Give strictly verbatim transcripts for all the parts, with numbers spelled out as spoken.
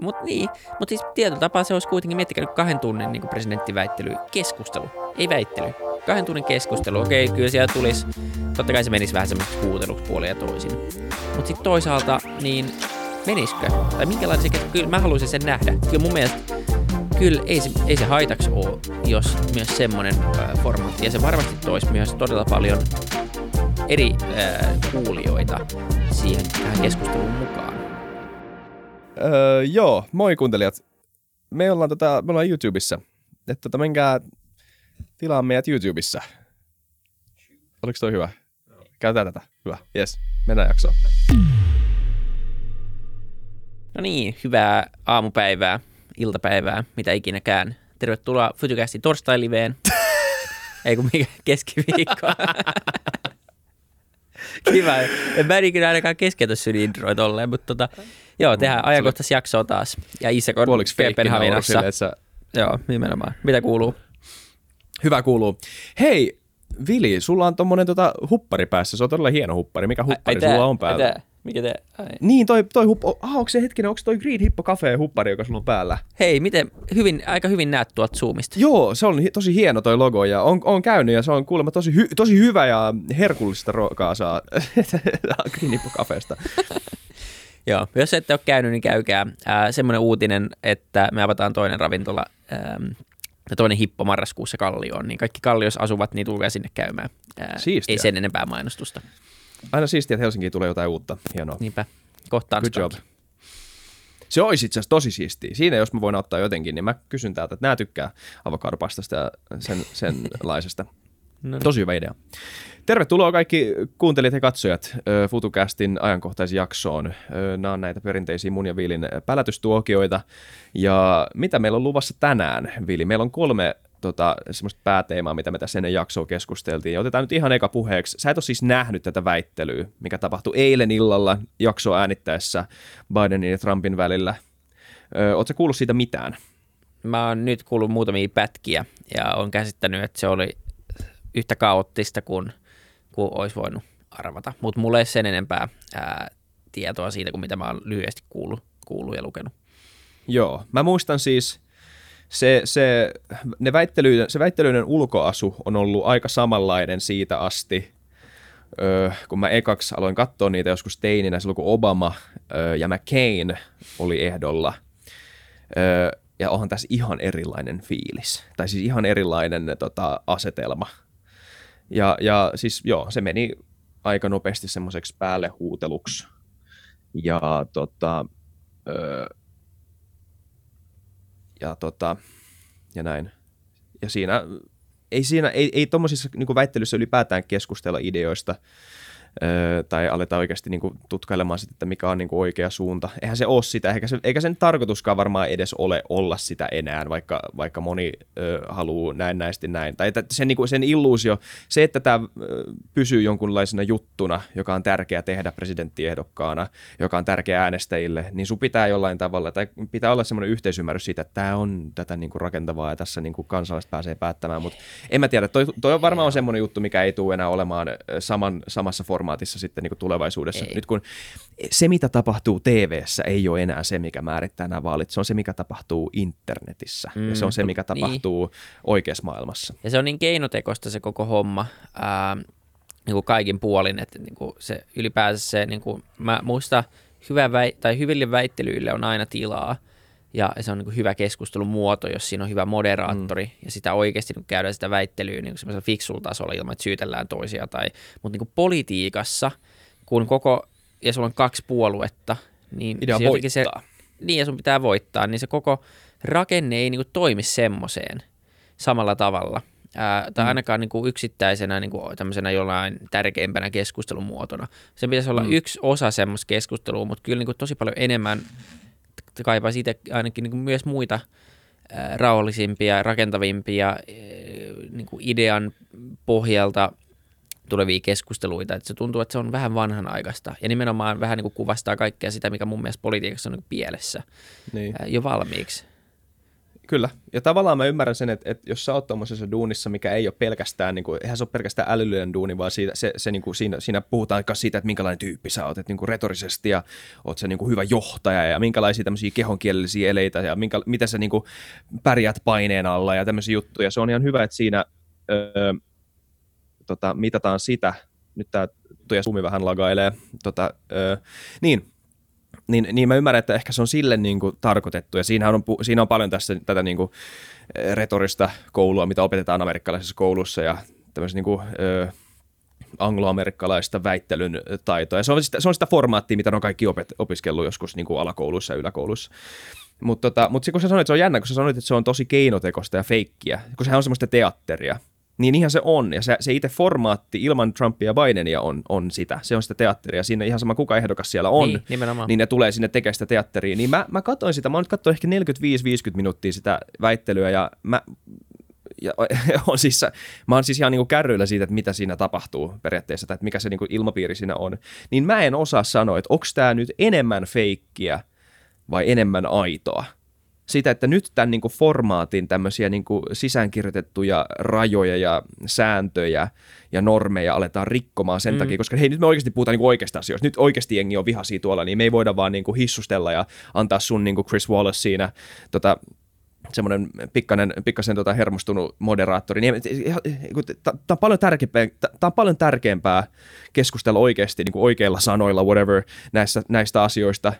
Mutta niin, mut siis tietyllä tapaa se olisi kuitenkin miettikänyt kahden tunnin niin presidenttiväittely, keskustelu, ei väittely. Kahden tunnin keskustelu, okei, kyllä siellä tulisi, totta kai se menisi vähän semmoista kuuteluksi puolia toisin. Mutta sitten toisaalta, niin menisikö? Tai minkälainen se, kyllä mä haluaisin sen nähdä. Kyllä mun mielestä, kyllä ei se, ei se haitaksi ole, jos myös semmoinen äh, formaatti, ja se varmasti toisi myös todella paljon eri äh, kuulijoita siihen tähän keskusteluun mukaan. Öö, joo, moi kuuntelijat. Me ollaan, tota, me ollaan YouTubessa. Että tota, menkää tilaa meidät YouTubessa. Oliko toi hyvä? Käytetään tätä. Hyvä, jes. Mennään jaksoon. No niin, hyvää aamupäivää, iltapäivää, mitä ikinäkään. Tervetuloa FutuCastin torstai-liveen. Ei kun mikä keskiviikkoa. Kiva. En mä en kyllä ainakaan keskeytä sun introja tolleen, mutta tota, joo, tehdään ajankohtaisesti jaksoa taas. Ja Isak on Kööpenhaminassa. Sä... Joo, nimenomaan. Mitä kuuluu? Hyvä kuuluu. Hei, Vili, sulla on tommonen tota huppari päässä. Se on todella hieno huppari. Mikä huppari ai, ai, sulla on päällä? Ai, tää. Mikä tää? Ai. Niin, toi, toi huppari. Ah, onko se hetkinen, onko toi Green Hippo Cafe huppari, joka sulla on päällä? Hei, miten, hyvin, aika hyvin näet tuot Zoomista. Joo, se on tosi hieno toi logo ja on, on käynyt ja se on kuulemma tosi, hy, tosi hyvä ja herkullista ruokaa saa Green Hippo Cafesta. Joo, jos ette ole käynyt, niin käykää. Äh, semmoinen uutinen, että me avataan toinen ravintola, ähm, toinen hippo marraskuussa Kallioon, niin kaikki Kalliossa asuvat, niin tulkaa sinne käymään. Äh, ei sen enempää mainostusta. Aina siistiä, että Helsinkiin tulee jotain uutta. Hienoa. Niinpä, kohtaan sitä. Se olisi itse asiassa tosi siistiä. Siinä, jos mä voin ottaa jotenkin, niin mä kysyn täältä, että nää tykkää avokadopastasta ja sen, senlaisesta. No. Tosi hyvä idea. Tervetuloa kaikki kuuntelijat ja katsojat FutuCastin ajankohtaisjaksoon. Nämä on näitä perinteisiä mun ja Vilin pälätystuokioita. Ja mitä meillä on luvassa tänään, Vili? Meillä on kolme tota, semmoista pääteemaa, mitä me tässä ennen jaksoa keskusteltiin. Ja otetaan nyt ihan eka puheeksi. Sä et ole siis nähnyt tätä väittelyä, mikä tapahtui eilen illalla jaksoa äänittäessä Bidenin ja Trumpin välillä. Oletko sä kuullut siitä mitään? Mä oon nyt kuullut muutamia pätkiä ja oon käsittänyt, että se oli yhtä kaoottista kuin kun olisi voinut arvata, mutta mulla ei sen enempää ää, tietoa siitä kuin mitä mä oon lyhyesti kuullut, kuullut ja lukenut. Joo, mä muistan siis, se, se, ne väittelyiden, se väittelyiden ulkoasu on ollut aika samanlainen siitä asti, Öö, kun mä ekaksi aloin katsoa niitä joskus teininä, silloin kun Obama öö, ja McCain oli ehdolla. Öö, ja onhan tässä ihan erilainen fiilis, tai siis ihan erilainen tota, asetelma. Ja, ja siis joo, se meni aika nopeasti semmoiseksi päälle huuteluksi. Ja tota, öö, ja tota, ja näin. Ja siinä, ei siinä, ei, ei tommosissa niinku väittelyissä ylipäätään keskustella ideoista, öö, tai aletaan oikeasti niinku tutkailemaan sitä, että mikä on niinku oikea suunta. Eihän se ole sitä, eikä, se, eikä sen tarkoituskaan varmaan edes ole olla sitä enää, vaikka, vaikka moni öö, haluaa näin näistä näin. Tai sen, niinku, sen illuusio, se, että tämä öö, pysyy jonkunlaisena juttuna, joka on tärkeä tehdä presidenttiehdokkaana, joka on tärkeä äänestäjille, niin sun pitää jollain tavalla, tai pitää olla semmoinen yhteisymmärrys siitä, että tämä on tätä niinku rakentavaa ja tässä niinku kansalaiset pääsee päättämään, mutta en mä tiedä, toi, toi varmaan on semmoinen juttu, mikä ei tule enää olemaan saman, samassa formaatissa. Sitten niin kuin tulevaisuudessa. Ei. Nyt kun se, mitä tapahtuu T V:ssä, ei ole enää se, mikä määrittää nämä vaalit. Se on se, mikä tapahtuu internetissä. Mm, ja se on se, mikä tapahtuu niin oikeassa maailmassa. Ja se on niin keinotekoista se koko homma ää, niin kuin kaikin puolin. Että niin kuin se, ylipäänsä se, niin kuin, mä muistan, hyvä väi- tai hyville väittelyille on aina tilaa. Ja se on niin kuin hyvä keskustelun muoto, jos siinä on hyvä moderaattori mm. ja sitä oikeasti niin käydään sitä väittelyä niin semmoisella fiksulla tasolla ilman, että syytellään toisia. Tai, mutta niin kuin politiikassa, kun koko, ja sulla on kaksi puoluetta, niin, se jotenkin se, niin ja sun pitää voittaa, niin se koko rakenne ei niin kuin toimi semmoiseen samalla tavalla. Ää, tai ainakaan niin kuin yksittäisenä niin kuin tämmöisenä jollain tärkeimpänä keskustelun muotona. Sen pitäisi olla mm. yksi osa semmoista keskustelua, mutta kyllä niin kuin tosi paljon enemmän kaipaisi itse ainakin niin kuin myös muita ää, rauhallisimpia, rakentavimpia ää, niin kuin idean pohjalta tulevia keskusteluita. Et se tuntuu, että se on vähän vanhanaikaista ja nimenomaan vähän niin kuin kuvastaa kaikkea sitä, mikä mun mielestä politiikassa on niin kuin pielessä niin ää, jo valmiiksi. Kyllä. Ja tavallaan mä ymmärrän sen, että, että jos sä oot tuommoisessa duunissa, mikä ei ole pelkästään, niin kuin, eihän se ole pelkästään älyllinen duuni, vaan siitä, se, se, niin kuin, siinä, siinä puhutaan myös siitä, että minkälainen tyyppi sä oot, että niin kuin retorisesti ja oot sä niin kuin hyvä johtaja ja minkälaisia tämmöisiä kehonkielellisiä eleitä ja minkä, mitä sä niin kuin pärjät paineen alla ja tämmöisiä juttuja. Se on ihan hyvä, että siinä öö, tota, mitataan sitä. Nyt tää tuja Sumi vähän lagailee. Tota, öö, niin. Niin, niin mä ymmärrän, että ehkä se on sille niin kuin tarkoitettu, ja siinähän on, siinä on paljon tässä tätä niin kuin retorista koulua, mitä opetetaan amerikkalaisessa koulussa, ja tämmöistä niin kuin, ö, angloamerikkalaista väittelyn taitoa. Ja se on sitä, se on sitä formaattia, mitä ne on kaikki opet, opiskellut joskus niin kuin alakouluissa ja yläkouluissa. Mutta tota, mut kun sä sanoit, että se on jännä, kun sä sanoit, että se on tosi keinotekoista ja feikkiä, kun sehän on semmoista teatteria. Niin ihan se on, ja se, se itse formaatti ilman Trumpia ja Bidenia on, on sitä, se on sitä teatteria, siinä ihan sama kuka ehdokas siellä on, niin, niin ne tulee sinne tekemään sitä teatteria, niin mä, mä katsoin sitä, mä oon nyt katsoin ehkä neljäkymmentäviisi viisikymmentä minuuttia sitä väittelyä, ja mä, ja, on siis, mä oon siis ihan niin kuin kärryillä siitä, että mitä siinä tapahtuu periaatteessa, tai että mikä se niin kuin ilmapiiri siinä on, niin mä en osaa sanoa, että onko tää nyt enemmän feikkiä vai enemmän aitoa. Sitä, että nyt tämän niin kuin formaatin tämmöisiä niin kuin sisäänkirjoitettuja rajoja ja sääntöjä ja normeja aletaan rikkomaan sen mm. takia, koska hei, nyt me oikeasti puhutaan niin kuin oikeasta asioista. Nyt oikeasti jengi on vihaisia tuolla, niin me ei voida vaan niin kuin hissustella ja antaa sun niin kuin Chris Wallace siinä tota, semmoinen pikkasen, pikkasen tota, hermostunut moderaattori. Niin, tämä on paljon tärkeämpää, on paljon tärkeämpää keskustella oikeasti niin kuin oikeilla sanoilla, whatever, näistä, näistä asioista,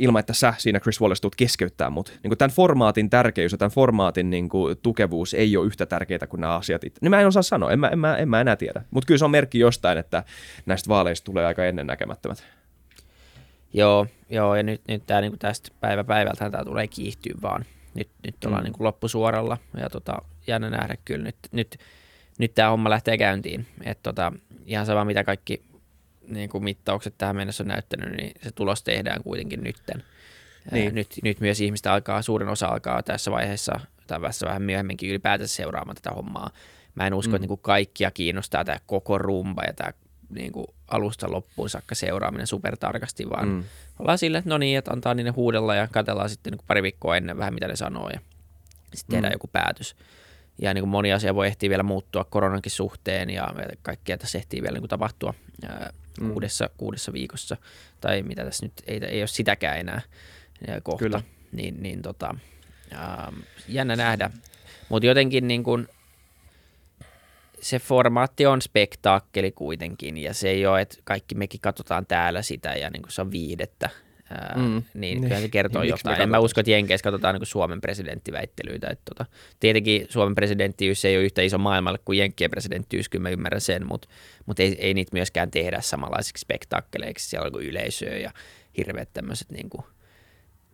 ilman että sä siinä Chris Wallace tulet keskeyttää mut. Niin tämän formaatin tärkeys ja tämän formaatin niin kuin tukevuus ei ole yhtä tärkeää kuin nämä asiat itse. Niin mä en osaa sanoa, en mä, en mä, en mä enää tiedä. Mutta kyllä se on merkki jostain, että näistä vaaleista tulee aika ennennäkemättömät. Joo, joo ja nyt, nyt tää, niin kuin tästä päivä päivältä tämä tulee kiihtyä vaan. Nyt, nyt ollaan mm. niin kuin loppusuoralla ja tota, jännä nähdä kyllä. Nyt, nyt, nyt tämä homma lähtee käyntiin. Et tota, ihan sama, mitä kaikki niin kuin mittaukset tähän mennessä on näyttänyt, niin se tulos tehdään kuitenkin nytten. Niin. Nyt, nyt myös ihmistä alkaa, suurin osa alkaa tässä vaiheessa, tai vähän myöhemminkin ylipäätänsä seuraamaan tätä hommaa. Mä en usko, mm. että niin kuin kaikkia kiinnostaa tämä koko rumba ja tämä niin kuin alusta loppuun saakka seuraaminen supertarkasti, vaan mm. ollaan sille, että no niin, että antaa niiden huudella ja katsellaan sitten niin kuin pari viikkoa ennen vähän, mitä ne sanoo ja sitten mm. tehdään joku päätös. Ja niin kuin moni asia voi ehtiä vielä muuttua koronankin suhteen ja kaikkea tässä ehtii vielä niin kuin tapahtua ää, mm. kuudessa, kuudessa viikossa tai mitä tässä nyt ei, ei ole sitäkään enää ää, kohta. Kyllä. Niin, niin tota, ää, jännä nähdä. Mutta jotenkin niin kuin se formaatti on spektaakkeli kuitenkin ja se ei ole, että kaikki mekin katsotaan täällä sitä ja niin kuin se on viihdettä, ää, mm. niin kyllä se kertoo niin, jotain. En mä usko, että Jenkeissä katsotaan niin kuin Suomen presidenttiväittelyitä. Että tota, tietenkin Suomen presidenttiys ei ole yhtä iso maailmalle kuin Jenkkien presidenttiys, kyllä mä ymmärrän sen, mutta, mutta ei, ei niitä myöskään tehdä samanlaisiksi spektaakkeleiksi. Siellä on niin kuin yleisöä ja hirveät tämmöiset, niin kuin,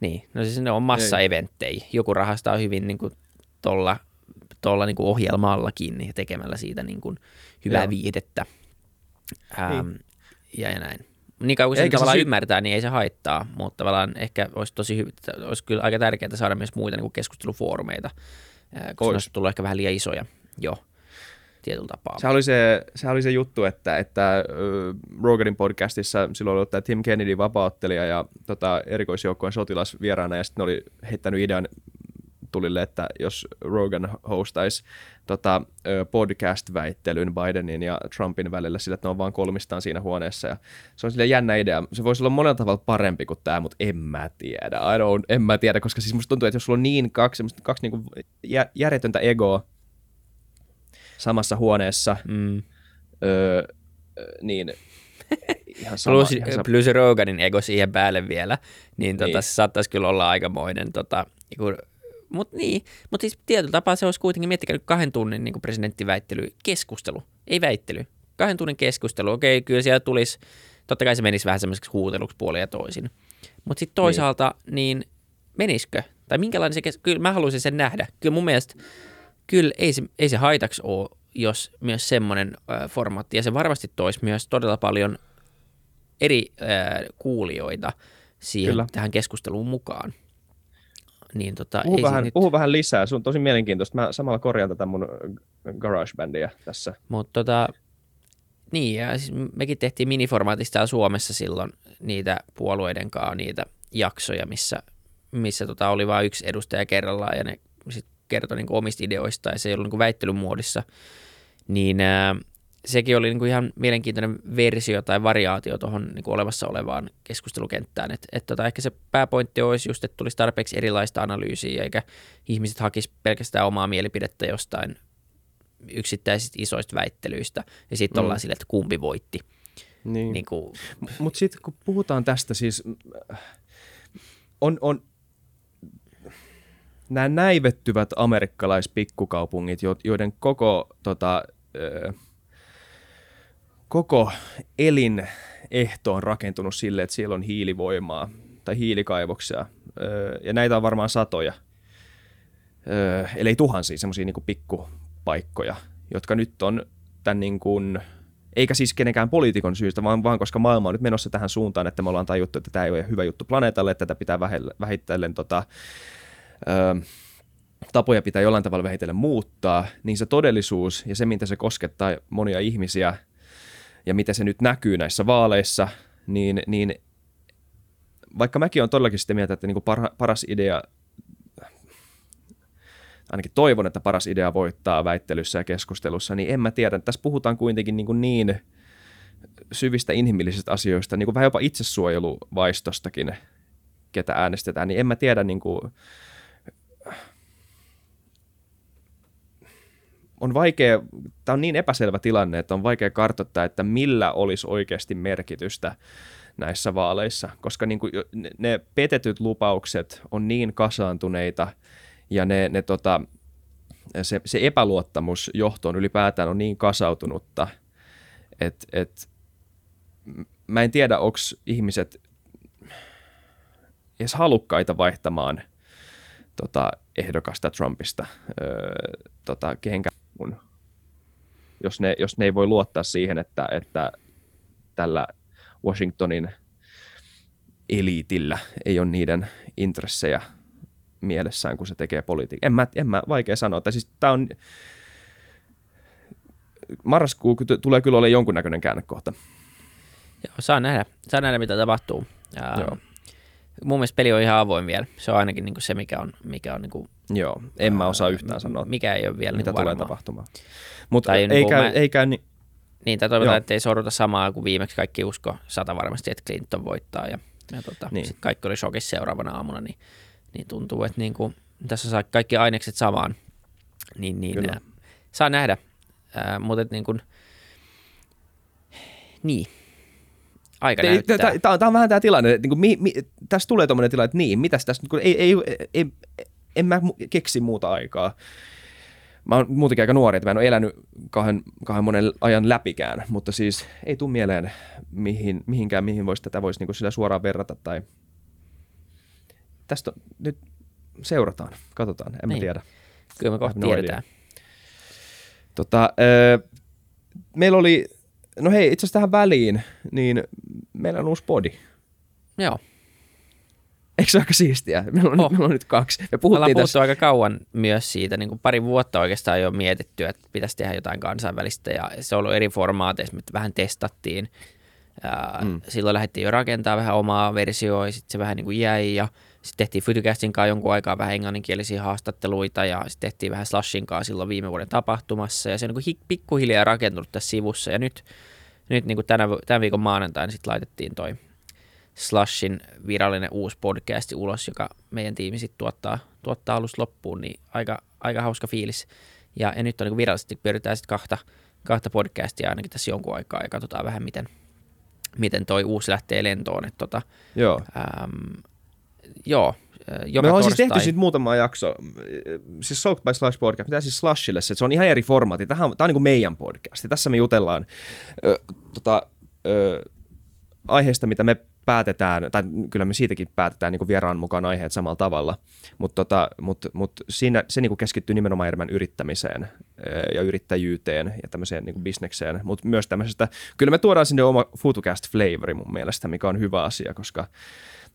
niin. No siis ne on massaeventtejä. Joku rahastaa hyvin niin kuin tuolla tuolla niin kuin ohjelmallakin ja tekemällä siitä niin kuin hyvää Joo. viihdettä ähm, ja, ja näin. Niin kauan kuin se tavallaan sy- ymmärtää, niin ei se haittaa, mutta tavallaan ehkä olisi, tosi hyv- olisi kyllä aika tärkeää saada myös muita niin kuin keskustelufoorumeita, äh, koska olisi tullut ehkä vähän liian isoja jo tietyllä tapaa. Se oli se, se, oli se juttu, että, että Roganin podcastissa silloin oli tämä Tim Kennedy vapauttelija ja tota, erikoisjoukkojen sotilas vieraana ja sitten oli heittänyt idean tulille, että jos Rogan hostaisi tota, podcast-väittelyn Bidenin ja Trumpin välillä sillä, että ne on vaan kolmistaan siinä huoneessa. Ja se on silleen jännä idea. Se voisi olla monella tavalla parempi kuin tämä, mutta en mä tiedä. I don't, en mä tiedä, koska siis musta tuntuu, että jos sulla on niin kaksi, kaksi niin kuin järjetöntä egoa samassa huoneessa, mm. öö, niin ihan sama, plus, ihan sama. Plus Roganin ego siihen päälle vielä, niin, tota, niin. se saattaisi kyllä olla aikamoinen tota, joku Mutta niin, mut siis tietyllä tapaa se olisi kuitenkin, miettikää nyt kahden tunnin niin presidenttiväittely, keskustelu, ei väittely, kahden tunnin keskustelu. Okei, kyllä siellä tulisi, totta kai se menisi vähän semmoiseksi huuteluksi puolin ja toisin. Mutta sitten toisaalta, niin. niin menisikö? Tai minkälainen se, kes- kyllä mä haluaisin sen nähdä. Kyllä mun mielestä, kyllä ei se, ei se haitaksi ole, jos myös semmoinen äh, formaatti, ja se varmasti toisi myös todella paljon eri äh, kuulijoita siihen, tähän keskusteluun mukaan. Niin tota, puhu, vähän, nyt... puhu vähän lisää, se on tosi mielenkiintoista. Mä samalla korjaan tätä mun GarageBandia tässä. Mutta tota, niin ja siis mekin tehtiin miniformaatista Suomessa silloin niitä puolueiden kanssa niitä jaksoja, missä missä tota oli vain yksi edustaja kerrallaan ja ne sitten kertoi niinku omista ideoista ja se ei ollut niinku väittelyn muodissa, niin ää, sekin oli niinku ihan mielenkiintoinen versio tai variaatio tuohon niinku olemassa olevaan keskustelukenttään. Et, et tota, ehkä se pääpointti olisi just, että tulisi tarpeeksi erilaista analyysiä eikä ihmiset hakisi pelkästään omaa mielipidettä jostain yksittäisistä isoista väittelyistä ja sitten mm. ollaan silleen, että kumpi voitti. Niin. Niin kuin... Mutta sitten kun puhutaan tästä, siis on, on nämä näivettyvät amerikkalaispikkukaupungit, joiden koko, tota, ö, koko elinehto on rakentunut sille, että siellä on hiilivoimaa tai hiilikaivoksia, ö, ja näitä on varmaan satoja, ö, eli tuhansia semmoisia niin kuin pikkupaikkoja, jotka nyt on tämän niin kuin, eikä siis kenenkään poliitikon syystä, vaan, vaan koska maailma on nyt menossa tähän suuntaan, että me ollaan tajuttu, että tämä ei ole hyvä juttu planeetalle, että tätä pitää vähitellen, tota, ö, tapoja pitää jollain tavalla vähitellen muuttaa, niin se todellisuus ja se, mitä se koskettaa monia ihmisiä ja mitä se nyt näkyy näissä vaaleissa, niin, niin vaikka mäkin olen todellakin sitä mieltä, että niinku parha, paras idea, ainakin toivon, että paras idea voittaa väittelyssä ja keskustelussa, niin en mä tiedä. Tässä puhutaan kuitenkin niin, kuin niin syvistä inhimillisistä asioista, niin kuin vähän jopa itsesuojeluvaistostakin, ketä äänestetään, niin en mä tiedä. Niin kuin... On vaikea, tämä on niin epäselvä tilanne, että on vaikea kartoittaa, että millä olisi oikeasti merkitystä näissä vaaleissa, koska niin kuin ne petetyt lupaukset on niin kasaantuneita, ja ne, ne tota, se, se epäluottamus johtoon ylipäätään on niin kasautunutta, että et, mä en tiedä, onko ihmiset edes halukkaita vaihtamaan tota, ehdokasta Trumpista öö, tota, kehenkään mun, jos ne, jos ne ei voi luottaa siihen, että, että tällä Washingtonin eliitillä ei ole niiden intressejä mielessään, kun se tekee politiikkaa. En mä, en mä vaikea sanoa. Siis tää on... Marraskuu tulee kyllä olemaan jonkunnäköinen käännekohta. Joo, saa nähdä. Saa nähdä, mitä tapahtuu. Ja joo. Mun mielestä peli on ihan avoin vielä. Se on ainakin niinku se, mikä on... Mikä on niinku, joo, en mä osaa yhtään m- sanoa, mikä ei ole vielä mitä niinku tulee tapahtumaan. Mutta ei niinku, käy... Mä... Ei käy ni... Niin, tai toivotaan, että ei sorruta samaa kuin viimeksi kaikki usko sata varmasti, että Clinton voittaa. Ja, ja tota, niin. Sitten kaikki oli shokissa seuraavana aamuna, niin niin tuntuu, että niin kuin, tässä saa kaikki ainekset samaan, niin, niin ää, saa nähdä, ää, mutta niin kuin, niin, aika näyttää. Tämä on vähän tämä tilanne, että tässä tulee tuommoinen tilanne, että niin, mitäs tässä, en mä keksi muuta aikaa. Mä oon muutenkin aika nuori, että mä en ole elänyt kahden, kahden monen ajan läpikään, mutta siis ei tule mieleen mihin, mihinkään, mihin voisi tätä voisi niin sillä suoraan verrata tai... Tästä nyt seurataan, katsotaan, en niin. tiedä. Kyllä me kohta tiedetään. Tota, öö, meillä oli, no hei, itse asiassa tähän väliin, niin meillä on uusi podi. Joo. Eikö se aika siistiä? Meillä on, oh. meillä on nyt kaksi. Me puhuttiin tässä aika kauan myös siitä, niin kuin pari vuotta oikeastaan jo mietitty, että pitäisi tehdä jotain kansainvälistä ja se on ollut eri formaateissa, me vähän testattiin. Mm. Silloin lähdettiin jo rakentamaan vähän omaa versioa ja sitten se vähän niin kuin jäi ja sitten tehtiin FutuCastin kanssa jonkun aikaa vähän englanninkielisiä haastatteluita ja sitten tehtiin vähän Slushin kanssa silloin viime vuoden tapahtumassa ja se on niin kuin pikkuhiljaa rakentunut tässä sivussa ja nyt, nyt niin kuin tänä, tämän viikon maanantaina sitten laitettiin toi Slushin virallinen uusi podcasti ulos, joka meidän tiimi sitten tuottaa, tuottaa alusta loppuun, niin aika, aika hauska fiilis ja, ja nyt on niin kuin virallisesti pyöritään sitten kahta, kahta podcastia ainakin tässä jonkun aikaa ja katsotaan vähän miten miten toi uusi lähtee lentoon. Että tota, joo. Äm, joo, joka me on torstai... siis tehty siitä muutama jakso. Siis Salt by Slush podcast, mitä siis Slushille se, se on ihan eri formaatti. Tämä on, on niin kuin meidän podcast. Tässä me jutellaan ö, tota, ö, aiheesta, mitä me päätetään, tai kyllä me siitäkin päätetään niin kuin vieraan mukaan aiheet samalla tavalla, mutta tota, mut, mut siinä se niin kuin keskittyy nimenomaan enemmän yrittämiseen ja yrittäjyyteen ja tämmöiseen niin kuin bisnekseen, mutta myös tämmöisestä, kyllä me tuodaan sinne oma FutuCast-flavori mun mielestä, mikä on hyvä asia, koska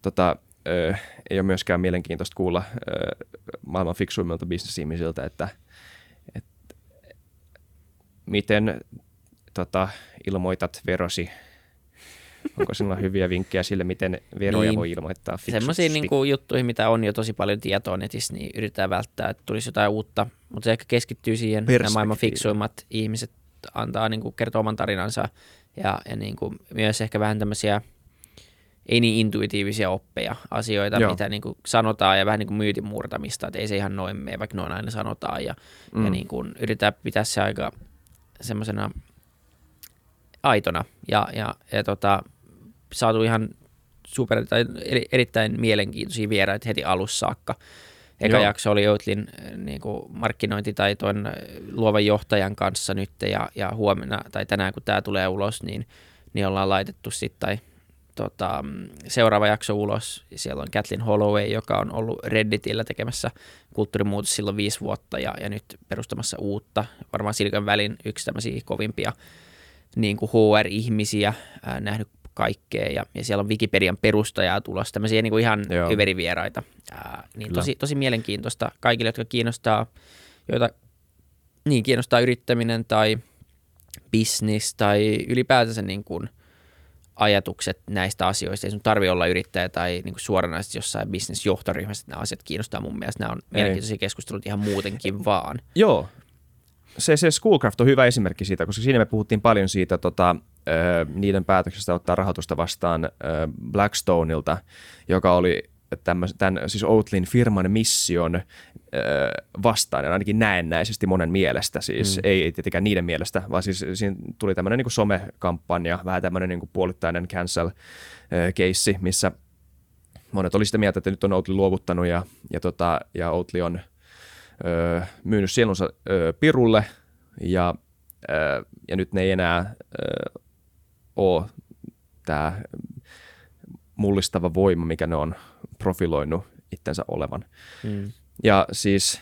tota, ö, ei ole myöskään mielenkiintoista kuulla ö, maailman fiksuimmilta bisnesihmisiltä, että et, miten tota, ilmoitat verosi Onko sinulla hyviä vinkkejä sille, miten veroja niin voi ilmoittaa fiksusti? Sellaisiin niin kuin juttuihin, mitä on jo tosi paljon tietoa netissä, niin yritetään välttää, että tulisi jotain uutta. Mutta se ehkä keskittyy siihen, nämä maailman fiksuimmat ihmiset antaa niin kuin kertoa oman tarinansa. Ja, ja niin kuin myös ehkä vähän tämmöisiä ei niin intuitiivisia oppeja, asioita, joo, mitä niin kuin sanotaan ja vähän niin kuin myytin murtamista. Että ei se ihan noin mene, vaikka noin aina sanotaan. Ja, mm. ja niin kuin yritetään pitää se aika semmoisena aitona ja, ja, ja tota, saatu ihan super, tai erittäin mielenkiintoisia vieraita heti alussa saakka. Eka joo jakso oli Oatlyn niin kuin markkinointitaitoin luovan johtajan kanssa nyt ja, ja huomenna tai tänään kun tämä tulee ulos, niin, niin ollaan laitettu sitten tai tota, seuraava jakso ulos. Siellä on Kathleen Holloway, joka on ollut Redditillä tekemässä kulttuurimuutos silloin viisi vuotta ja, ja nyt perustamassa uutta. Varmaan Silkan välin yksi tämmöisiä kovimpia niin kuin H R-ihmisiä, ää, nähnyt kaikkea ja, ja siellä on Wikipedian perustajaa tulossa, tämmöisiä niin kuin ihan joo yverivieraita. Ää, niin tosi, tosi mielenkiintoista kaikille, jotka kiinnostaa, joita niin, kiinnostaa yrittäminen tai business tai ylipäätänsä niin kuin ajatukset näistä asioista. Ei sun tarvitse olla yrittäjä tai niin kuin suoranaisesti jossain business-johtoryhmässä, että nämä asiat kiinnostaa mun mielestä. Nämä on ei mielenkiintoisia keskustelut ihan muutenkin vaan. Joo. Se, se Schoolcraft on hyvä esimerkki siitä, koska siinä me puhuttiin paljon siitä tota, niiden päätöksestä ottaa rahoitusta vastaan Blackstoneilta, joka oli tämän, tämän siis Oatlyn firman mission vastainen, ainakin näennäisesti monen mielestä, siis mm. ei, ei tietenkään niiden mielestä, vaan siis siinä tuli tämmöinen niin kuin somekampanja, vähän tämmöinen niin kuin puolittainen cancel-keissi, missä monet oli sitä mieltä, että nyt on Oatly luovuttanut ja, ja, tota, ja Oatly on Öö, myynyt sielunsa öö, pirulle ja, öö, ja nyt ne ei enää öö, ole tämä mullistava voima, mikä ne on profiloinut itsensä olevan. Mm. Ja siis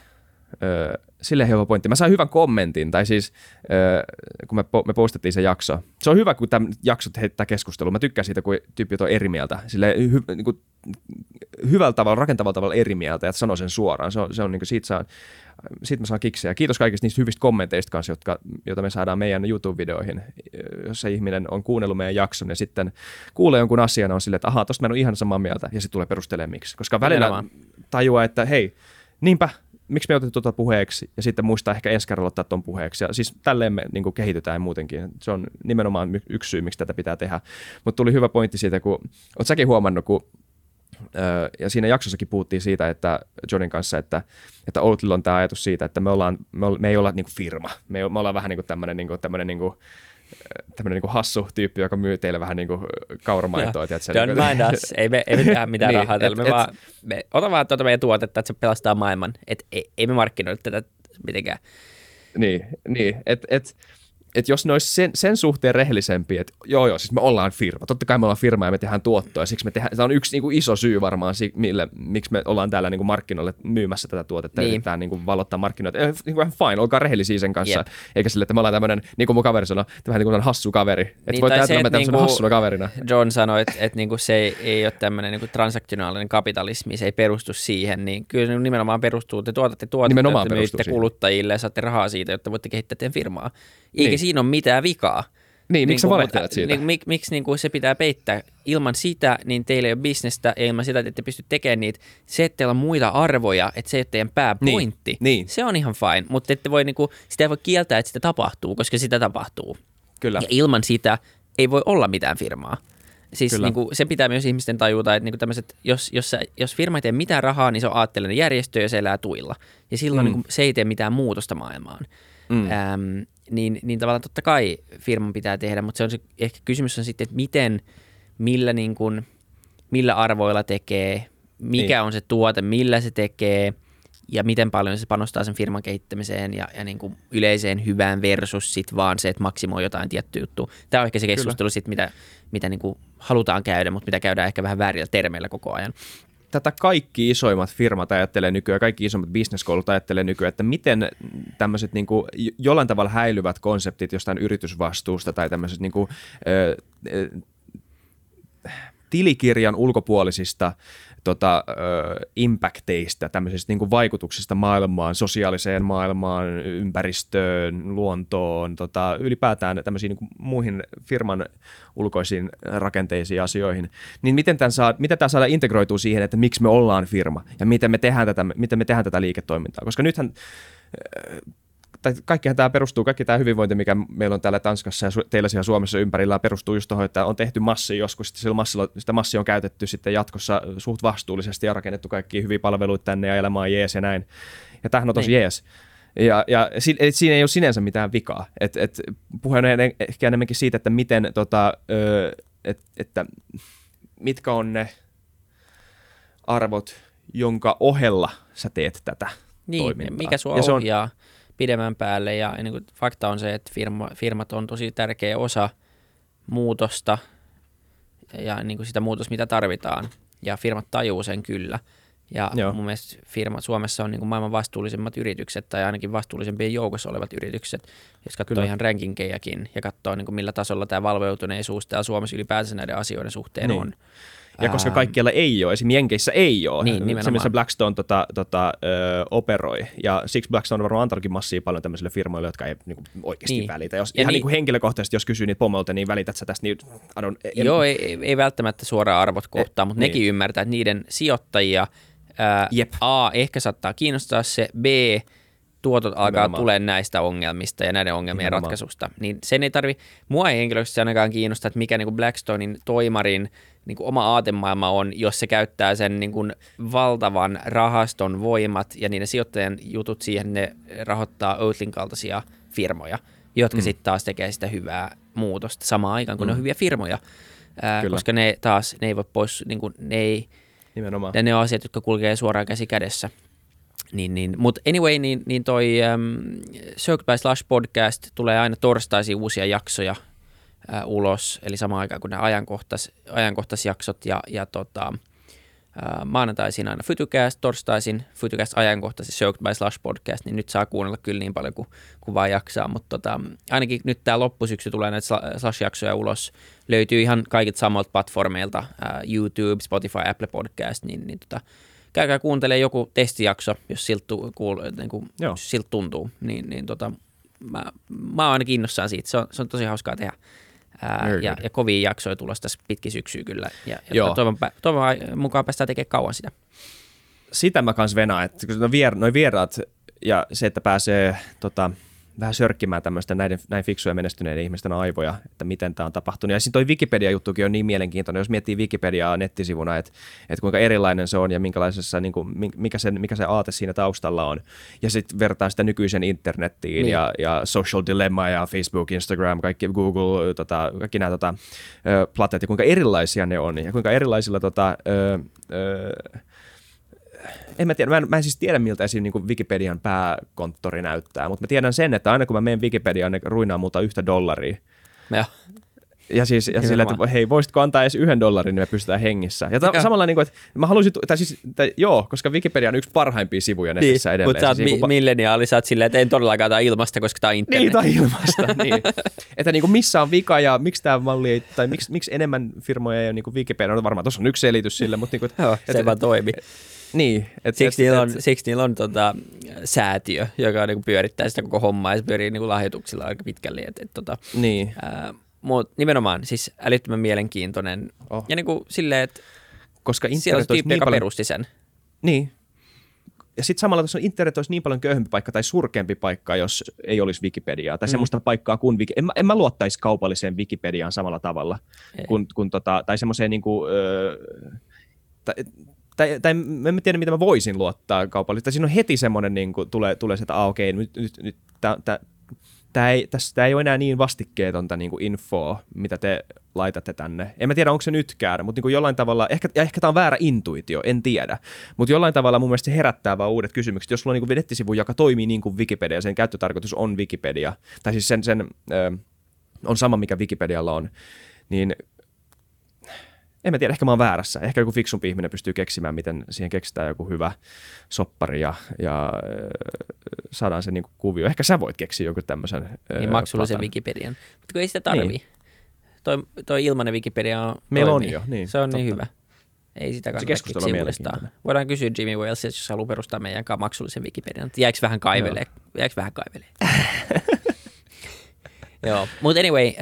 öö, silleen hyvä pointti. Mä sain hyvän kommentin, tai siis öö, kun me, po- me postettiin se jakso. Se on hyvä, kun tämä jakso heittää keskustelua. Mä tykkään siitä, kun tyyppi on eri mieltä. Silleen hy- niin kuin hyvällä tavalla, rakentavalla tavalla eri mieltä, että sano sen suoraan. Se on, se on niin kuin, siitä, saan, siitä mä saan kiksejä. Kiitos kaikista niistä hyvistä kommenteista kanssa, jotka, joita me saadaan meidän YouTube-videoihin. Jos se ihminen on kuunnellut meidän jakson ja sitten kuulee jonkun asian, on silleen, että ahaa, tosta mä en ole ihan samaa mieltä, ja sitten tulee perustelemaan miksi. Koska välillä tajuaa, että hei, niinpä, miksi me otettu tuota puheeksi, ja sitten muistaa ehkä ensi kerralla ottaa tuon puheeksi. Ja siis tälleen me niin kuin kehitytään muutenkin. Se on nimenomaan yksi syy, miksi tätä pitää tehdä. Mutta tuli hyvä pointti siitä, kun oot säkin huomannut, kun ja siinä jaksossakin puhuttiin siitä, että Johnin kanssa, että, että Oatlylla on tämä ajatus siitä, että me, ollaan, me, olla, me ei olla niinku firma. Me, me ollaan vähän niin kuin tämmöinen niinku, niinku, niinku hassu tyyppi, joka myy teille vähän niin kuin kauramaitoa. Don't mind us. Ei me, ei me tehdä mitään niin, rahaa tällä. Me, vaan, me ota vaan tuota meidän tuotetta, että se pelastaa maailman. Et, ei, ei me markkinoida tätä mitenkään. Niin, niin että... Et, että jos ne olisi sen, sen suhteen rehellisempi, että joo joo, siis me ollaan firma. Totta kai me ollaan firma ja me tehdään tuottoa. Siksi me tehdään, tämä on yksi niin kuin iso syy varmaan, mille, miksi me ollaan täällä niin kuin markkinoille myymässä tätä tuotetta. Niin. Yritetään niin kuin valottaa markkinoita. Eh, niin kuin fine, olkaa rehellisiä sen kanssa. Jep. Eikä sille, että me ollaan tämmöinen, niin kuin mun kaveri sanoi, vähän niin kuin hassu kaveri. Että niin, voi täytyä me tämmöisen niin hassuna kaverina. John sanoi, että, että niin kuin se ei, ei ole tämmöinen niin kuin transaktionaalinen kapitalismi, se ei perustu siihen. Niin kyllä se nimenomaan perustuu, te tuotatte tuotetta, että myytte kuluttajille ja saatte rahaa siitä, jotta voitte kehittää teidän firmaa. Eikä niin siinä ole mitään vikaa. Niin, niin miksi sä valehtelet siitä? Niin, mik, miksi niin kuin se pitää peittää? Ilman sitä, niin teillä ei ole bisnestä, ja ilman sitä, että ette pysty tekemään niitä. Se, että teillä on muita arvoja, että se ei ole teidän pääpointti, niin, niin se on ihan fine. Mutta ette voi, niin kuin, sitä ei voi kieltää, että sitä tapahtuu, koska sitä tapahtuu. Kyllä. Ja ilman sitä ei voi olla mitään firmaa. Siis niin kuin, se pitää myös ihmisten tajuta, että niin kuin tämmöset, jos, jos, sä, jos firma ei tee mitään rahaa, niin se on aatteellinen järjestö, ja se elää tuilla. Ja silloin mm. niin kuin, se ei tee mitään muutosta maailmaan. Mm. Äm, Niin, niin tavallaan totta kai firman pitää tehdä, mutta se on se, ehkä kysymys on sitten, että miten, millä, niin kuin, millä arvoilla tekee, mikä niin on se tuote, millä se tekee ja miten paljon se panostaa sen firman kehittämiseen ja, ja niin kuin yleiseen hyvään versus sit vaan se, että maksimoi jotain tiettyä juttua. Tämä on ehkä se keskustelu, sit, mitä, mitä niin kuin halutaan käydä, mutta mitä käydään ehkä vähän väärillä termeillä koko ajan. Tätä kaikki isoimmat firmat ajattelee nykyään, kaikki isommat businesskoulut ajattelee nykyään, että miten tämmöiset niin kuin jollain tavalla häilyvät konseptit jostain yritysvastuusta tai tämmöiset niin kuin, ö, ö, tilikirjan ulkopuolisista tota, ö, impacteista, tämmöisistä niin kuin vaikutuksista maailmaan, sosiaaliseen maailmaan, ympäristöön, luontoon, tota, ylipäätään tämmöisiin niin kuin muihin firman ulkoisiin rakenteisiin asioihin, niin miten tämän saa, miten tämä saadaan integroitua siihen, että miksi me ollaan firma ja miten me tehdään tätä, miten me tehdään tätä liiketoimintaa, koska nythän ö, tai kaikkihan tämä perustuu, kaikki tämä hyvinvointi, mikä meillä on täällä Tanskassa ja teillä siellä Suomessa ympärillä, perustuu just tuohon, että on tehty massia joskus, sillä massilla, sitä massia on käytetty sitten jatkossa suht vastuullisesti ja rakennettu kaikkia hyviä palveluita tänne ja elämä on jees ja näin. Ja tämähän on tosi niin. jees. Ja, ja siinä ei ole sinänsä mitään vikaa. Et, et, puheen on ehkä enemmänkin siitä, että, miten, tota, et, että mitkä on ne arvot, jonka ohella sä teet tätä niin, toimintaa. Mikä sua ja ohjaa. Pidemmän päälle ja niin kuin fakta on se, että firma, firmat on tosi tärkeä osa muutosta ja niin kuin sitä muutosta, mitä tarvitaan. Ja firmat tajuu sen kyllä. Ja Joo. mun mielestä firmat Suomessa on niin kuin maailman vastuullisimmat yritykset tai ainakin vastuullisempien joukossa olevat yritykset, jos katsoo kyllä. ihan rankingejakin ja katsoo niin kuin millä tasolla tämä valveutuneisuus täällä Suomessa ylipäänsä näiden asioiden suhteen niin. on. Ja koska kaikkialla ei ole, esimerkiksi Jenkeissä ei ole, niin, se missä Blackstone tota, tota, ö, operoi. Ja siksi Blackstone on varmaan antanutkin massia paljon tämmöisille firmoille, jotka ei niinku, oikeasti niin. välitä. Jos, ihan niin. Niinku henkilökohtaisesti, jos kysyy niitä pomolta, niin välität sä tästä. Niin, adon, en... Joo, ei, ei välttämättä suoraan arvot kohtaa, mutta niin. nekin ymmärtää, että niiden sijoittajia ää, A, ehkä saattaa kiinnostaa se, B, tuotot alkaa tulee näistä ongelmista ja näiden ongelmien Nimenomaan. ratkaisusta. Niin sen ei tarvi, mua ei henkilökohtaisesti ainakaan kiinnostaa, että mikä niinku Blackstonein toimarin niin kuin oma aatemaailma on, jos se käyttää sen niin kuin valtavan rahaston voimat ja niiden sijoittajien jutut siihen, ne rahoittaa Oatlyn kaltaisia firmoja, jotka mm. sitten taas tekee sitä hyvää muutosta samaan aikaan, kun mm. ne on hyviä firmoja, ää, koska ne taas, ne ei voi pois, niin kuin, ne ei, Nimenomaan. ne on asiat, jotka kulkee suoraan käsi kädessä. Niin, niin. Mutta anyway, niin, niin toi äm, Salt by Slush podcast tulee aina torstaisin uusia jaksoja Ä, ulos, eli samaan aikaan kuin nämä ajankohtais, ajankohtaisjaksot ja, ja tota, ä, maanantaisin aina FutuCast, torstaisin FutuCast ajankohtaisi Soaked by Slush podcast, niin nyt saa kuunnella kyllä niin paljon kuin, kuin vaan jaksaa, mutta tota, ainakin nyt tämä loppusyksy tulee näitä Slush-jaksoja ulos, löytyy ihan kaikilta samalta platformeilta, ä, YouTube, Spotify, Apple Podcast, niin, niin tota, käykää kuuntelemaan joku testijakso, jos siltä niin silt tuntuu, niin, niin tota, mä, mä oon ainakin innossaan siitä, se on, se on tosi hauskaa tehdä. Ää, ja, ja kovia jaksoja tulossa tässä pitkin syksyä kyllä. Ja, ja toivon, toivon mukaan päästään tekemään kauan sitä. Sitä mä kans venaan, että kun noi vieraat ja se, että pääsee tota, vähän sörkkimään tämmöistä näiden, näin fiksuja menestyneiden ihmisten aivoja, että miten tämä on tapahtunut. Ja sitten toi Wikipedia-juttukin on niin mielenkiintoinen, jos miettii Wikipediaa nettisivuna, että, että kuinka erilainen se on ja minkälaisessa, niin kuin, mikä, se, mikä se aate siinä taustalla on. Ja sitten vertaa sitä nykyisen internettiin niin. ja, ja Social Dilemma ja Facebook, Instagram, kaikki Google, tota, kaikki nämä tota, plateet ja kuinka erilaisia ne on ja kuinka erilaisilla... Tota, ö, ö, En mä, tiedä, mä, en, mä en siis tiedä, miltä esim. Niin Wikipedian pääkonttori näyttää, mutta mä tiedän sen, että aina kun mä menen Wikipediaan, ne ruinaa multa yhtä dollaria. Ja, ja siis ja sillä, että hei, voisitko antaa edes yhden dollarin, niin me pystytään hengissä. Ja ta- samalla, niin kuin, että mä haluaisin, tai siis, tai, joo, koska Wikipedia on yksi parhaimpia sivuja netissä niin, edelleen. Mutta sä oot siis, mi- pa- milleniaali, sä oot silleen, että en todellakaan tää ilmasta, koska tää on internet. Niin, tää ilmasta, niin. Että niin kuin missä on vika ja miksi tää malli ei, tai miksi, miksi enemmän firmoja ei ole niin Wikipedia, no varmaan tuossa on yksi selitys sille, mutta niin kuin, että, joo, se että, vaan toimii. Niin, et, siksi niillä on, siksi niillä on tota, säätiö, joka niinku pyörittää sitä koko hommaa ja se pyörii niinku lahjoituksilla aika pitkälle. Et, et, tota, niin. Ää, mut nimenomaan siis älyttömän mielenkiintoinen. Oh. Ja niinku silleen, että koska internet on tyyppi, joka paljon... perusti sen. Niin. Ja sitten samalla tuossa internet olisi niin paljon köyhempi paikka tai surkeampi paikka, jos ei olisi Wikipediaa tai mm. semmoista paikkaa kuin Wiki... En mä, en mä luottaisi kaupalliseen Wikipediaan samalla tavalla. Kun, kun tota, tai semmoiseen niinku... Öö, ta, Tai, tai en tiedä, mitä mä voisin luottaa kaupallisesti. Siinä on heti semmoinen, niin kuin tulee, tulee se, että ah, okei, nyt, nyt, nyt tämä ei, ei ole enää niin vastikkeetonta niin kuin infoa, mitä te laitatte tänne. En mä tiedä, onko se nytkään, mutta niin kuin jollain tavalla, ehkä, ja ehkä tämä on väärä intuitio, en tiedä. Mutta jollain tavalla mun mielestä se herättää vaan uudet kysymykset. Jos sulla on niin nettisivu, joka toimii niin kuin Wikipedia, sen käyttötarkoitus on Wikipedia, tai siis sen, sen ö, on sama, mikä Wikipedialla on, niin... En mä tiedä, ehkä mä oon väärässä. Ehkä joku fiksumpi ihminen pystyy keksimään, miten siihen keksitään joku hyvä soppari ja, ja äh, saadaan se niinku kuvio. Ehkä sä voit keksiä joku tämmöisen. Äh, niin maksullisen Wikipedian. Mutta kun ei sitä tarvii. Niin. Toi, toi ilmainen Wikipedia on. Meillä on jo. Niin, se on totta. Niin hyvä. Ei sitä kannata sivullistaa. Voidaan kysyä Jimmy Wales, jos haluaa perustaa meidän maksullisen Wikipedian. Jääkö vähän kaivelee? Jääkö vähän kaivelee? Joo, mutta anyway, ähm,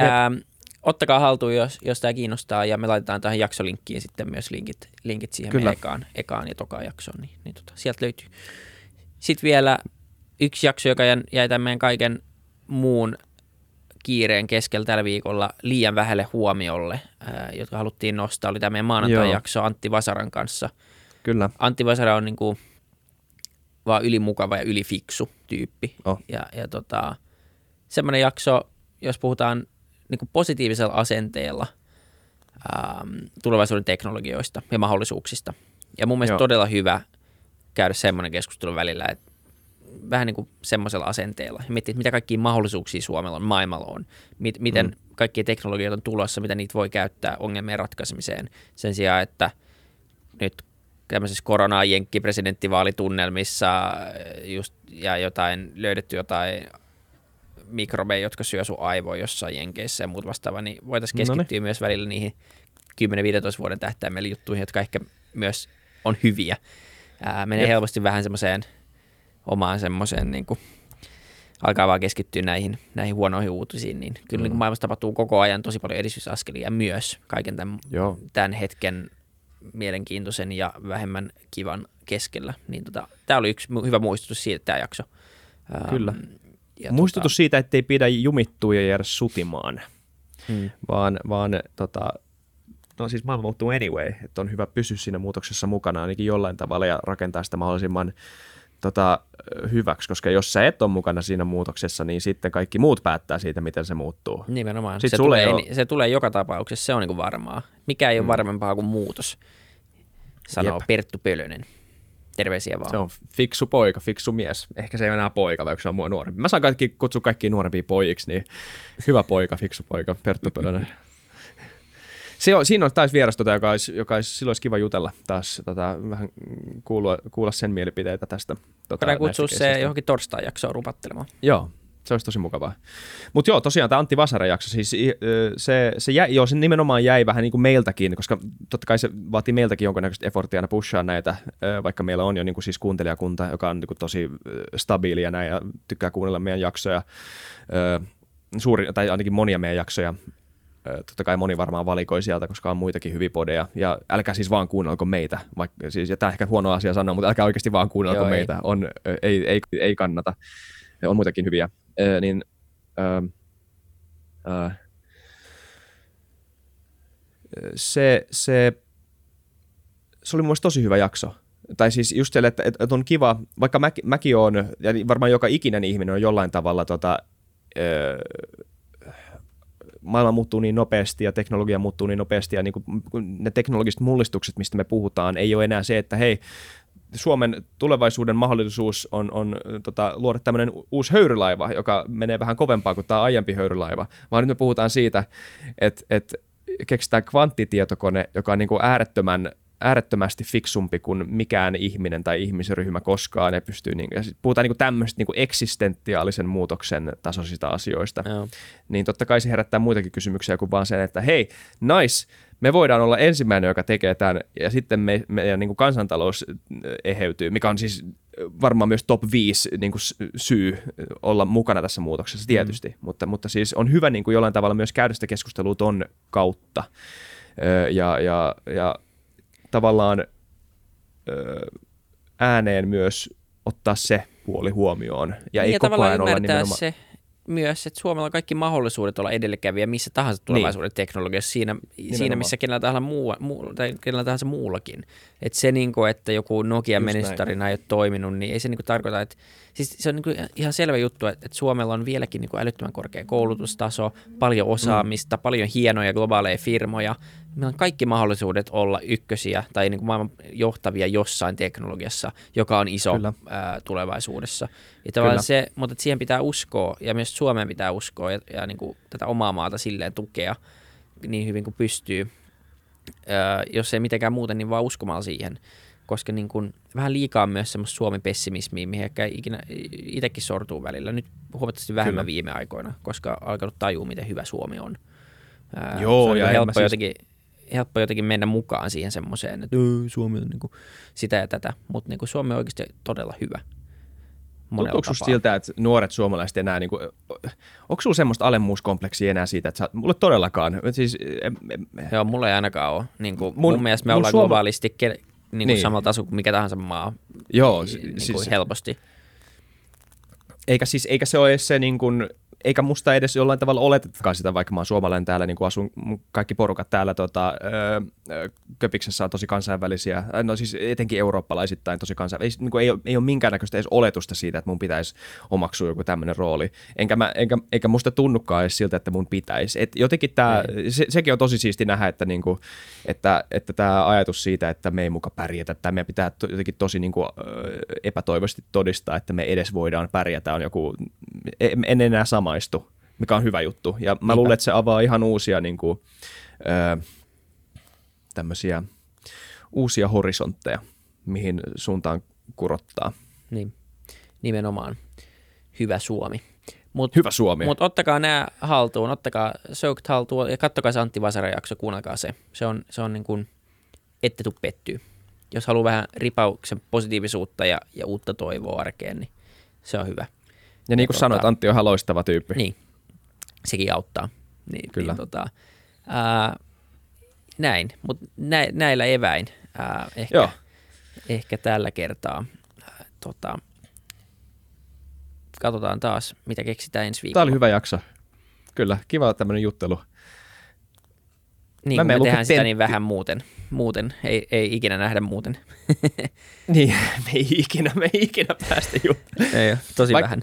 ottakaa haltuun, jos, jos tämä kiinnostaa, ja me laitetaan tähän jaksolinkkiin sitten myös linkit, linkit siihen meidän ekaan, ekaan ja tokaan jaksoon, niin, niin tota, sieltä löytyy. Sitten vielä yksi jakso, joka jäi tämän meidän kaiken muun kiireen keskellä tällä viikolla liian vähälle huomiolle, ää, jotka haluttiin nostaa, oli tämä meidän maanantai-jakso Antti Vasaran kanssa. Kyllä. Antti Vasara on niin kuin vaan ylimukava ja ylifiksu tyyppi, oh. ja, ja tota, semmoinen jakso, jos puhutaan niin kuin positiivisella asenteella ähm, tulevaisuuden teknologioista ja mahdollisuuksista. Ja mun mielestä Joo. todella hyvä käydä semmoinen keskustelu välillä, että vähän niin kuin semmoisella asenteella. Miettii, mitä kaikkia mahdollisuuksia Suomella on, maailmalla on, mit, miten mm. kaikkia teknologioita on tulossa, mitä niitä voi käyttää ongelmien ratkaisemiseen. Sen sijaan, että nyt tämmöisessä korona-jenkki-presidenttivaalitunnelmissa just, ja jotain, löydetty jotain mikrobeja, jotka syö sun aivoa jossain jenkeissä ja muut vastaava, niin voitaisiin keskittyä Noniin. myös välillä niihin kymmenen viidentoista vuoden tähtäimellä juttuihin, jotka ehkä myös on hyviä. Ää, menee Jep. helposti vähän semmoiseen omaan semmoiseen, niin kuin, alkaa vaan keskittyä näihin, näihin huonoihin uutisiin, niin kyllä mm. niin maailmassa tapahtuu koko ajan tosi paljon edistysaskelia myös kaiken tämän, tämän hetken mielenkiintoisen ja vähemmän kivan keskellä. Niin tota, tämä oli yksi hyvä muistutus siitä, tämä jakso. Kyllä. Ja muistutus tota... siitä, ettei pidä jumittua ja jäädä sutimaan, hmm. vaan, vaan tota, no siis maailma muuttuu anyway, että on hyvä pysyä siinä muutoksessa mukana ainakin jollain tavalla ja rakentaa sitä mahdollisimman tota, hyväksi, koska jos sä et ole mukana siinä muutoksessa, niin sitten kaikki muut päättää siitä, miten se muuttuu. Nimenomaan, se tulee, ole... se tulee joka tapauksessa, se on niin kuin varmaa. Mikä ei ole hmm. varmempaa kuin muutos, sanoo Jep. Perttu Pölönen. Terveisiä vaan. Se on fiksu poika, fiksu mies. Ehkä se ei ole enää poika, vaikka se on mua nuorempi. Mä saan kaikki, kutsua kaikkia nuorempia pojiksi, niin hyvä poika, fiksu poika, Perttu Pölönen. Se on, siinä on taas vierastota, joka olisi, joka olisi, silloin olisi kiva jutella taas, tota, vähän kuulua, kuulla sen mielipiteitä tästä. Tota, voidaan kutsua se johonkin torstain jaksoon rupattelemaan. Joo, se olisi tosi mukavaa. Mutta joo, tosiaan tämä Antti Vasaran jakso, siis se, se, jäi, joo, se nimenomaan jäi vähän niin kuin meiltäkin, koska totta kai se vaatii meiltäkin jonkinnäköistä efforttia aina pushaa näitä, vaikka meillä on jo niin kuin siis kuuntelijakunta, joka on niin kuin tosi stabiilia näin ja tykkää kuunnella meidän jaksoja, suuri, tai ainakin monia meidän jaksoja. Totta kai moni varmaan valikoi sieltä, koska on muitakin hyviä podeja. Ja älkää siis vaan kuunnelko meitä. Vaikka, siis, ja tämä on ehkä huono asia sanoa, mutta älkää oikeasti vaan kuunnelko Joo, meitä. Ei. On, ei, ei, ei kannata. On muitakin hyviä. Ee, niin, äh, äh, se, se, se oli mun mielestä tosi hyvä jakso. Tai siis just se, että, että on kiva, vaikka mä, mäkin on, ja varmaan joka ikinen ihminen on jollain tavalla... Tota, äh, maailma muuttuu niin nopeasti ja teknologia muuttuu niin nopeasti ja niin kuin ne teknologiset mullistukset, mistä me puhutaan, ei ole enää se, että hei, Suomen tulevaisuuden mahdollisuus on, on tota, luoda tämmöinen uusi höyrylaiva, joka menee vähän kovempaa kuin tämä aiempi höyrylaiva, vaan nyt me puhutaan siitä, että, että keksitään kvanttitietokone, joka on niin kuin äärettömän äärettömästi fiksumpi kuin mikään ihminen tai ihmisryhmä koskaan. Ne pystyy niinku, ja puhutaan niinku tämmöistä niinku eksistentiaalisen muutoksen tasoisista asioista. Joo. Niin totta kai se herättää muitakin kysymyksiä kuin vaan sen, että hei, nice, me voidaan olla ensimmäinen, joka tekee tämän, ja sitten me, meidän niinku kansantalous eheytyy, mikä on siis varmaan myös top viisi niinku syy olla mukana tässä muutoksessa tietysti, mm. mutta, mutta siis on hyvä niinku jollain tavalla myös käydä sitä keskustelua ton kautta. Ja, ja, ja tavallaan öö, ääneen myös ottaa se puoli huomioon. Ja, ei ja koko tavallaan ajan ymmärtää olla nimenomaan... se myös, että Suomella on kaikki mahdollisuudet olla edelläkävijä missä tahansa tulevaisuuden niin. teknologiassa, siinä, siinä missä kenellä tahansa, muu, muu, tai kenellä tahansa muullakin. Että se, niin kuin, että joku Nokia-menestystarina ei ole toiminut, niin ei se niin kuin tarkoita, että siis se on niin kuin ihan selvä juttu, että Suomella on vieläkin niin kuin älyttömän korkea koulutustaso, paljon osaamista, mm. paljon hienoja globaaleja firmoja. Meillä on kaikki mahdollisuudet olla ykkösiä tai niin kuin maailman johtavia jossain teknologiassa, joka on iso ää, tulevaisuudessa. Ja se, mutta siihen pitää uskoa ja myös Suomeen pitää uskoa ja, ja niin kuin tätä omaa maata silleen tukea niin hyvin kuin pystyy. Ää, jos ei mitenkään muuten, niin vaan uskomaan siihen. Koska niin kuin, vähän liikaa myös semmoista Suomi-pessimismiä, mihin ehkä ikinä itsekin sortuu välillä. Nyt huomattavasti vähemmän Kyllä. viime aikoina, koska on alkanut tajua, miten hyvä Suomi on. Ää, Joo, se on ja helppo jotenkin... Siis... helppo jotenkin mennä mukaan siihen semmoiseen, että Suomi on niin kuin sitä ja tätä, mutta niin kuin Suomi on oikeasti todella hyvä. Onko susta siltä, että nuoret suomalaiset enää, niin kuin, onko sulla semmoista alemmuuskompleksia enää siitä, että sä, mulle todellakaan. Siis, em, em, Joo, mulla ei ainakaan ole. Niin kuin, mun, mun mielestä me ollaan suoma... globaalisti niin kuin niin. samalla tasolla kuin mikä tahansa maa. Joo, niin siis, kuin helposti. Eikä, siis, eikä se ole edes se, niin kuin, eikä musta edes jollain tavalla oletetkaan sitä, vaikka mä oon suomalainen täällä, niin kuin asun kaikki porukat täällä tota, öö, Köpiksessä on tosi kansainvälisiä, no siis etenkin eurooppalaisittain tosi kansainvälisiä, niin kuin ei, ei ole minkäännäköistä edes oletusta siitä, että mun pitäisi omaksua joku tämmöinen rooli, enkä, mä, enkä, enkä musta tunnukaan edes siltä, että mun pitäisi. Et jotenkin tää, se, sekin on tosi siisti nähdä, että, niin kuin, että, että tämä ajatus siitä, että me ei muka pärjätä, että meidän pitää to, jotenkin tosi niin kuin, epätoivoisesti todistaa, että me edes voidaan pärjätä, on joku, en enää sama. Maistu, mikä on hyvä juttu. Ja mä luulen, että se avaa ihan uusia, niin kuin, ö, tämmöisiä uusia horisontteja, mihin suuntaan kurottaa. Niin, nimenomaan. Hyvä Suomi. Mut, hyvä Suomi. Mutta ottakaa nämä haltuun, ottakaa Soaked haltuun ja kattokaa se Antti Vasaran jakso, kuunnelkaa se. Se on, se on niin kuin, ette tuu pettyä. Jos haluaa vähän ripauksen positiivisuutta ja, ja uutta toivoa arkeen, niin se on hyvä. Ja niin kuin sanoit, Antti on ihan loistava tyyppi. Niin, sekin auttaa. Niin, kyllä. Niin, tota, ää, näin, mutta nä, näillä eväin ää, ehkä, ehkä tällä kertaa. Ää, tota, katsotaan taas, mitä keksitään ensi viikolla. Tämä oli hyvä jakso. Kyllä, kiva tämmöinen juttelu. Niin, Mä kun me tehdään tentti. sitä niin vähän muuten. Muuten, ei, ei ikinä nähdä muuten. Niin, me ei ikinä, me ei ikinä päästä juttelemaan. Ei ole, tosi Vaik- vähän.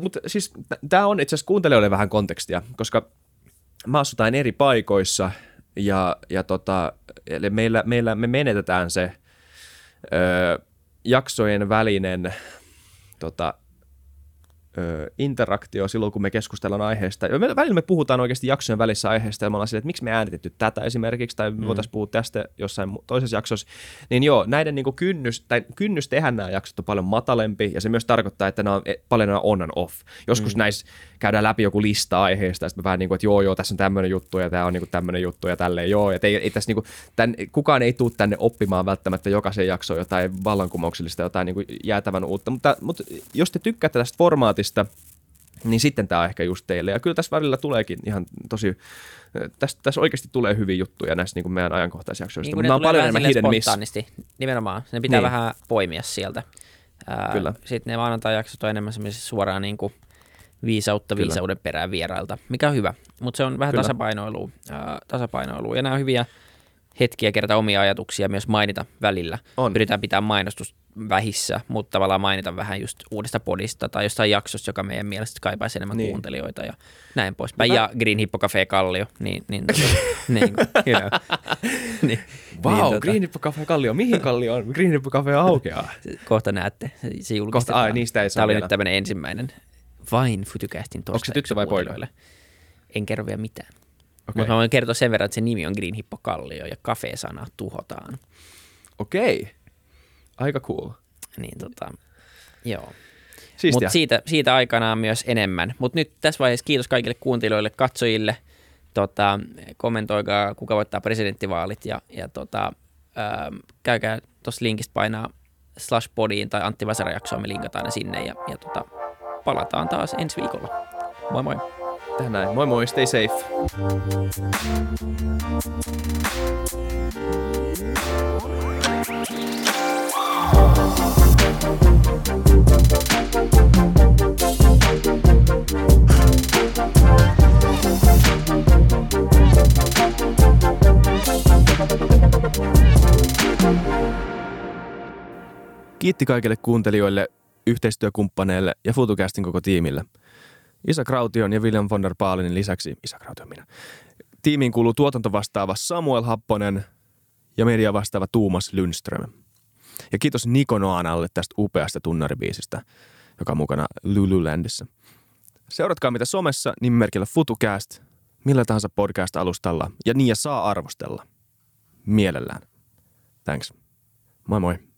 Mutta siis tämä on itse asiassa kuuntelijoille vähän kontekstia, koska me asutaan eri paikoissa ja, ja tota, eli meillä, meillä me menetetään se ö, jaksojen välinen tota, ö, interaktio silloin, kun me keskustellaan aiheesta. Ja me, välillä me puhutaan oikeasti jaksojen välissä aiheesta ja me ollaan sille, että miksi me äänitetty tätä esimerkiksi tai me voitaisiin puhua tästä jossain toisessa jaksossa. Niin joo, näiden niin kuin kynnys, tai kynnys tehdä nämä jaksot on paljon matalempi ja se myös tarkoittaa, että nämä on paljon nämä on and off. Joskus mm. näissä käydään läpi joku lista aiheesta ja sitten vähän niin kuin, että joo joo, tässä on tämmöinen juttu ja tämä on niin kuin tämmöinen juttu ja tälleen joo. Että ei, ei tässä niin kuin, tämän, kukaan ei tule tänne oppimaan välttämättä jokaisen jaksoon jotain vallankumouksellista, jotain niin kuin jäätävän uutta. Mutta, mutta jos te tykkäätte tästä formaatista, niin sitten tämä ehkä just teille. Ja kyllä tässä välillä tuleekin ihan tosi, tässä, tässä oikeasti tulee hyviä juttuja näistä niin kuin meidän ajankohtaisjaksoista. Niin, ne on paljon enemmän hidden miss. Nimenomaan, ne pitää niin. vähän poimia sieltä. Ää, kyllä. Sitten ne maanantai-jaksot on enemmän semmoisia suoraan niin kuin viisautta kyllä. viisauden perään vierailta, mikä on hyvä. Mutta se on vähän tasapainoilua, ää, tasapainoilua. Ja nämä on hyviä hetkiä kertaa omia ajatuksia myös mainita välillä. On. Pyritään pitää mainostus vähissä, mutta tavallaan mainita vähän just uudesta podista tai jostain jaksosta, joka meidän mielestä kaipaisi enemmän niin. kuuntelijoita ja näin poispäin. Ja Green Hippo Cafe Kallio. Niin, niin, niin, kyllä. Niin, wow, niin, tota. Green Hippo Cafe Kallio. Mihin Kallioon? Green Hippo Cafe aukeaa. Kohta näette. Se julkistetaan. Kohta, ai, niistä ei saa. Tämä oli vielä. Nyt tämmöinen ensimmäinen vain FutuCastin torstaiksi. Onko se tyttö vai poika? En kerro vielä mitään. Okay. Mutta mä voin kertoa sen verran, että se nimi on Green Hippo Kallio ja kafe-sana tuhotaan. Okei. Okay. Aika cool. Niin tota, joo. Mutta siitä, siitä aikanaan myös enemmän. Mutta nyt tässä vaiheessa kiitos kaikille kuuntelijoille, katsojille. Tota, kommentoikaa, kuka voittaa presidenttivaalit ja, ja tota, ähm, käykää tuossa linkistä painaa slash podiin tai Antti Vasara jaksoon, me linkataan ne sinne ja, ja tota, palataan taas ensi viikolla. Moi moi. Tähän näin. Moi moi, stay safe. Kiitti kaikille kuuntelijoille, yhteistyökumppaneille ja FutuCastin koko tiimille. Isak Kraution ja William von der Baalin lisäksi, Isak Krautio minä, tiimiin kuuluu tuotantovastaava Samuel Happonen ja media vastaava Tuomas Lindström. Ja kiitos Nico Noanalle tästä upeasta tunnaribiisistä, joka on mukana Lululandissä. Seuratkaa mitä somessa nimimerkillä FutuCast, millä tahansa podcast-alustalla, ja niin ja saa arvostella. Mielellään. Thanks. Moi moi.